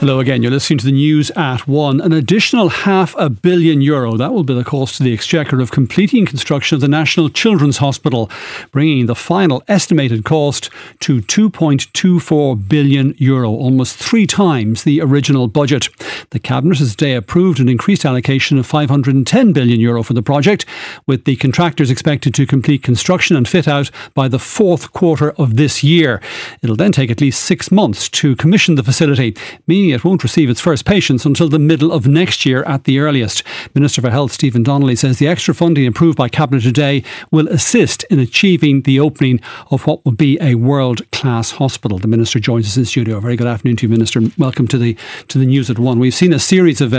Hello again, you're listening to the news at one. An additional €500 million, that will be the cost to the Exchequer of completing construction of the National Children's Hospital, bringing the final estimated cost to €2.24 billion, almost three times the original budget. The Cabinet has today approved an increased allocation of €510 billion for the project, with the contractors expected to complete construction and fit out by the fourth quarter of this year. It'll then take at least 6 months to commission the facility, meaning it won't receive its first patients until the middle of next year at the earliest. Minister for Health Stephen Donnelly says the extra funding approved by Cabinet today will assist in achieving the opening of what will be a world-class hospital. The Minister joins us in studio. A very good afternoon to you, Minister. Welcome to the News at One. We've seen a series of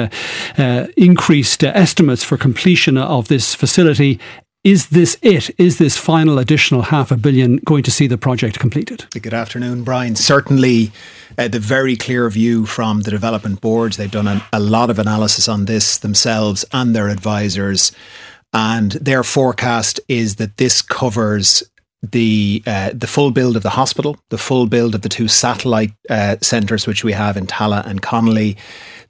increased estimates for completion of this facility. Is this it? Is this final additional €500 million going to see the project completed? Good afternoon, Brian. Certainly the very clear view from the development boards. They've done a lot of analysis on this themselves and their advisors, and their forecast is that this covers the full build of the hospital, the full build of the two satellite centres which we have in Tallaght and Connolly,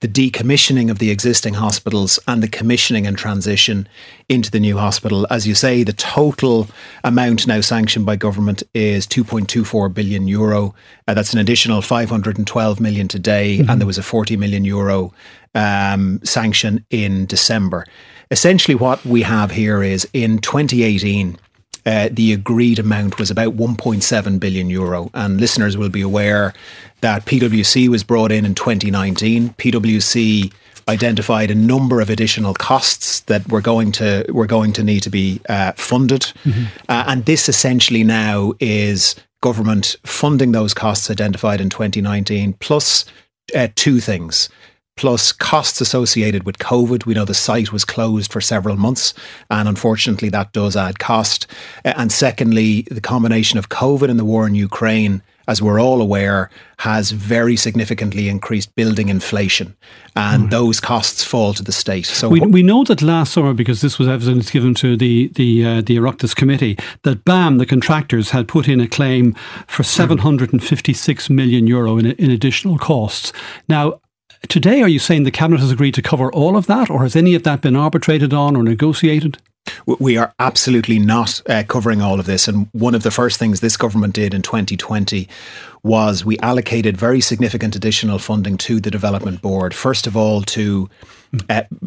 the decommissioning of the existing hospitals and the commissioning and transition into the new hospital. As you say, the total amount now sanctioned by government is €2.24 billion. That's an additional 512 million today, and there was a 40 million euro sanction in December. Essentially what we have here is in 2018, the agreed amount was about €1.7 billion. And listeners will be aware that PwC was brought in 2019. PwC identified a number of additional costs that were going to need to be funded. And this essentially now is government funding those costs identified in 2019, plus two things. Plus costs associated with COVID. We know the site was closed for several months, and unfortunately that does add cost. And secondly, the combination of COVID and the war in Ukraine, as we're all aware, has very significantly increased building inflation, and those costs fall to the state. So we know that last summer, because this was evidence given to the Oireachtas committee, that BAM, the contractors, had put in a claim for €756 million in additional costs. Now, today, are you saying the Cabinet has agreed to cover all of that, or has any of that been arbitrated on or negotiated? We are absolutely not covering all of this. And one of the first things this government did in 2020 was we allocated very significant additional funding to the development board. First of all, to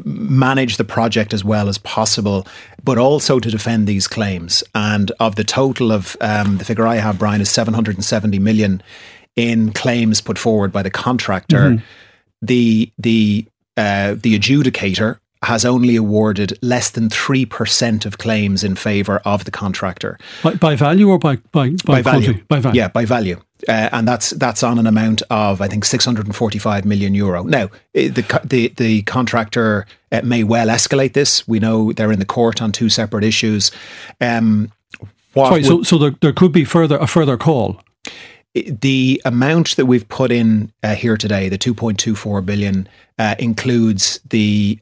manage the project as well as possible, but also to defend these claims. And of the total of the figure I have, Brian, is 770 million in claims put forward by the contractor. The adjudicator has only awarded less than 3% of claims in favour of the contractor. By value or by value? By value. Yeah, by value. And that's on an amount of, I think, €645 million. Now, the contractor may well escalate this. We know they're in the court on two separate issues. So there could be a further call? The amount that we've put in here today, the €2.24 billion, includes the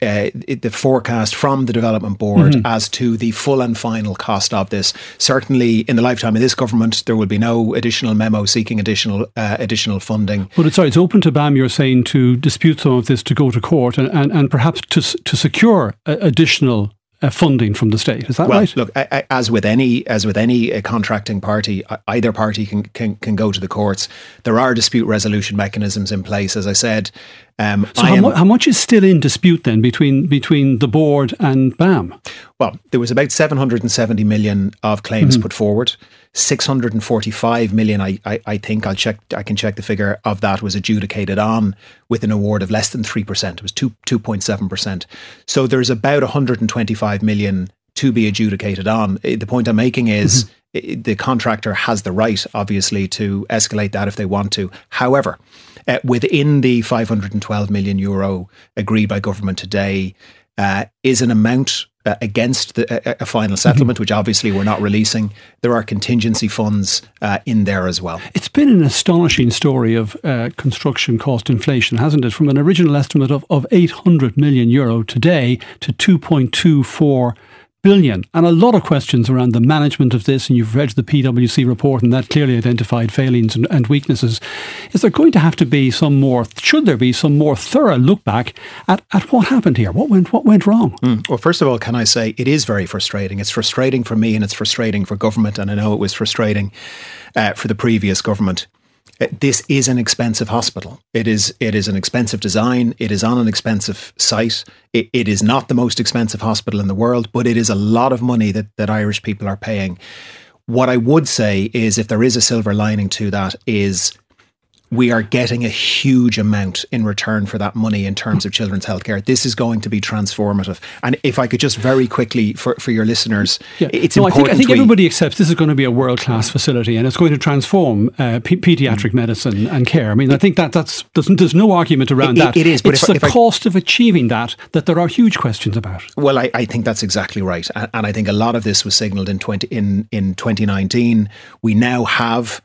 forecast from the development board as to the full and final cost of this. Certainly, in the lifetime of this government, there will be no additional memo seeking additional funding. But it's open to BAM, you're saying, to dispute some of this, to go to court, and perhaps to secure additional funding from the state. Is that right? Look, as with any contracting party, either party can go to the courts. There are dispute resolution mechanisms in place, as I said. So how much is still in dispute then between the board and BAM? Well, there was about 770 million of claims put forward. 645 million, I think, I can check the figure of that, was adjudicated on with an award of less than 3%. It was 2.7%. So there's about 125 million to be adjudicated on. The point I'm making is the contractor has the right, obviously, to escalate that if they want to. However, within the €512 million agreed by government today is an amount against a final settlement, which obviously we're not releasing. There are contingency funds in there as well. It's been an astonishing story of construction cost inflation, hasn't it? From an original estimate of €800 million today to 2.24 billion. And a lot of questions around the management of this, and you've read the PwC report and that clearly identified failings and weaknesses. Is there going to have to be some more thorough look back at what happened here? What went wrong? Well, first of all, can I say it is very frustrating. It's frustrating for me and it's frustrating for government, and I know it was frustrating for the previous government. This is an expensive hospital. It is an expensive design. It is on an expensive site. It is not the most expensive hospital in the world, but it is a lot of money that Irish people are paying. What I would say is, if there is a silver lining to that, is we are getting a huge amount in return for that money in terms of children's healthcare. This is going to be transformative. And if I could just very quickly, for your listeners, it's important. I think everybody accepts this is going to be a world-class facility and it's going to transform paediatric medicine and care. I mean, I think there's no argument around that. It is. But it's the cost of achieving that there are huge questions about. Well, I think that's exactly right. And I think a lot of this was signalled in 2019. We now have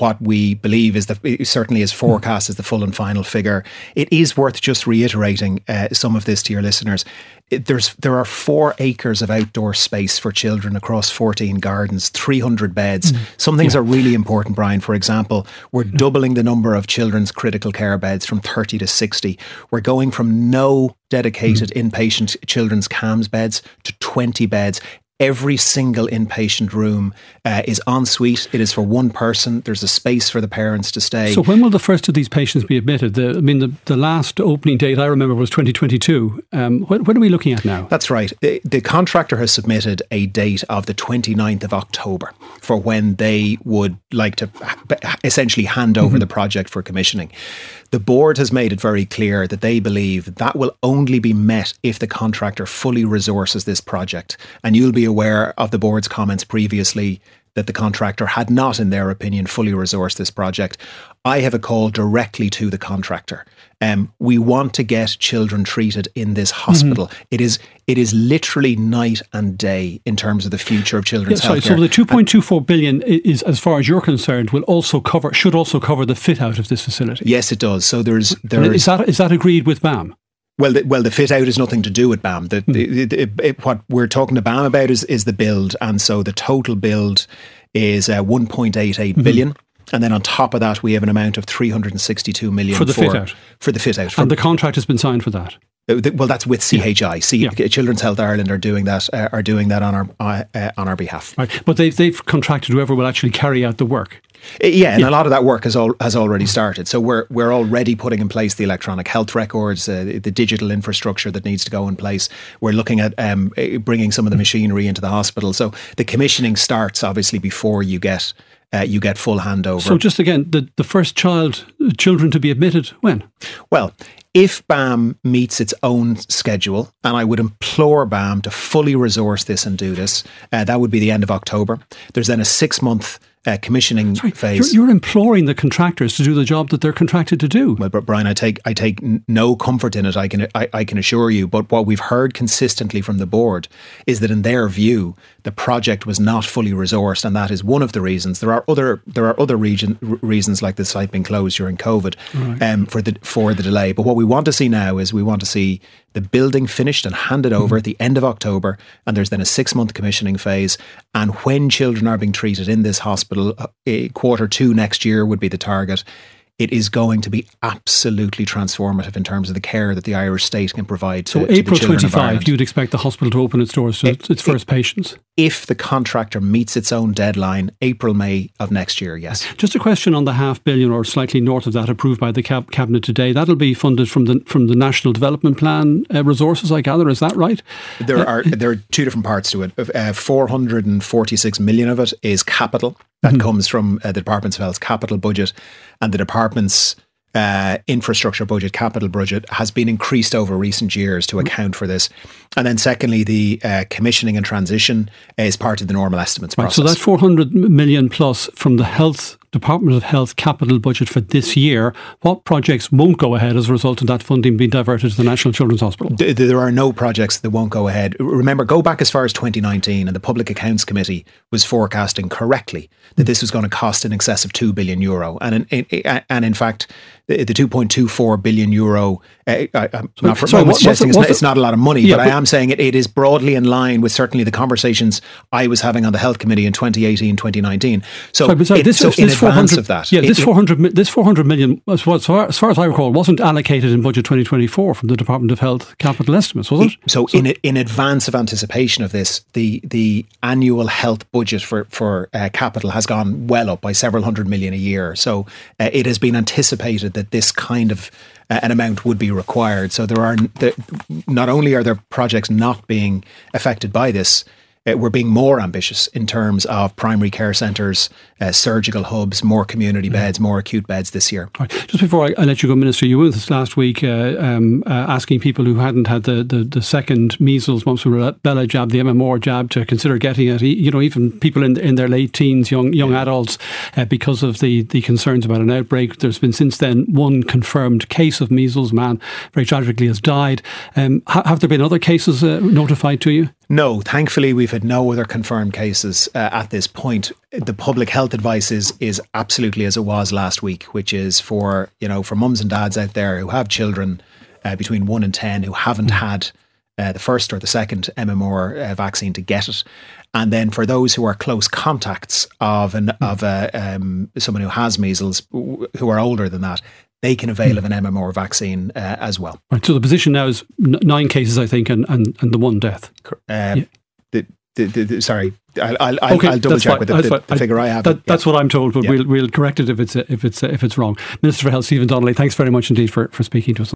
what we believe certainly is forecast as the full and final figure. It is worth just reiterating some of this to your listeners. There are 4 acres of outdoor space for children across 14 gardens, 300 beds. Some things are really important, Brian. For example, we're doubling the number of children's critical care beds from 30 to 60. We're going from no dedicated inpatient children's CAMS beds to 20 beds. Every single inpatient room is en suite. It is for one person. There's a space for the parents to stay. So when will the first of these patients be admitted? The last opening date I remember was 2022. What are we looking at now? That's right. The contractor has submitted a date of the 29th of October for when they would like to essentially hand over the project for commissioning. The board has made it very clear that they believe that will only be met if the contractor fully resources this project. And you'll be aware of the board's comments previously that the contractor had not, in their opinion, fully resourced this project. I have a call directly to the contractor. We want to get children treated in this hospital. It is literally night and day in terms of the future of children's healthcare. So the 2.24 billion is, as far as you're concerned, should also cover the fit out of this facility. Yes, it does. So is that agreed with BAM? Well, the fit out is nothing to do with BAM. What we're talking to BAM about is the build, and so the total build is 1.88 billion. And then on top of that, we have an amount of 362 million for the fit out. And the contract has been signed for that. Well, that's with CHI. Children's Health Ireland are doing that on our behalf. Right. But they've contracted whoever will actually carry out the work. And a lot of that work has already started. So we're already putting in place the electronic health records, the digital infrastructure that needs to go in place. We're looking at bringing some of the machinery into the hospital. So the commissioning starts obviously before you get full handover. So just again, the first children to be admitted, when? Well, if BAM meets its own schedule, and I would implore BAM to fully resource this and do this, that would be the end of October. There's then a 6-month commissioning phase. You're imploring the contractors to do the job that they're contracted to do. Well, but Brian, I take no comfort in it, I can assure you. But what we've heard consistently from the board is that in their view, the project was not fully resourced, and that is one of the reasons. There are other reasons like the site being closed during COVID for the delay. But what we want to see now is we want to see the building finished and handed over at the end of October, and there's then a 6-month commissioning phase. And when children are being treated in this hospital, Q2 next year would be the target. It is going to be absolutely transformative in terms of the care that the Irish state can provide to the children of Ireland. So April 25, you'd expect the hospital to open its doors to its first patients? If the contractor meets its own deadline, April, May of next year, yes. Just a question on the $500 million or slightly north of that approved by the Cabinet today. That'll be funded from the National Development Plan resources, I gather. Is that right? There are two different parts to it. 446 million of it is capital. That comes from the Department of Health's capital budget, and the Department's infrastructure budget, capital budget, has been increased over recent years to account for this. And then secondly, the commissioning and transition is part of the normal estimates process. So that 400 million plus from the health Department of Health capital budget for this year, what projects won't go ahead as a result of that funding being diverted to the National Children's Hospital? There are no projects that won't go ahead. Remember, go back as far as 2019 and the Public Accounts Committee was forecasting correctly that this was going to cost in excess of €2 billion. And in fact, the 2.24 billion euro, it's not a lot of money, yeah, but I am saying it is broadly in line with certainly the conversations I was having on the Health Committee in 2018, 2019. This 400 million, as far as I recall, wasn't allocated in budget 2024 from the Department of Health capital estimates, was it? So in advance of anticipation of this, the annual health budget for capital has gone well up by several hundred million a year. So it has been anticipated that this kind of an amount would be required. So not only are there projects not being affected by this, we're being more ambitious in terms of primary care centres, surgical hubs, more community beds, more acute beds this year. Right. Just before I let you go, Minister, you were with us last week asking people who hadn't had the second measles, mumps and rubella jab, the MMR jab, to consider getting it. You know, even people in their late teens, young adults, because of the concerns about an outbreak. There's been since then one confirmed case of measles. A man very tragically has died. Have there been other cases notified to you? No, thankfully we've had no other confirmed cases at this point. The public health advice is absolutely as it was last week, which is for mums and dads out there who have children between 1 and 10 who haven't had the first or the second MMR vaccine to get it, and then for those who are close contacts of someone who has measles who are older than that, they can avail of an MMR vaccine as well. Right, so the position now is 9 cases, I think, and the one death. I'll double check with the figure I have. That's what I'm told, but we'll correct it if it's wrong. Minister for Health Stephen Donnelly, thanks very much indeed for speaking to us.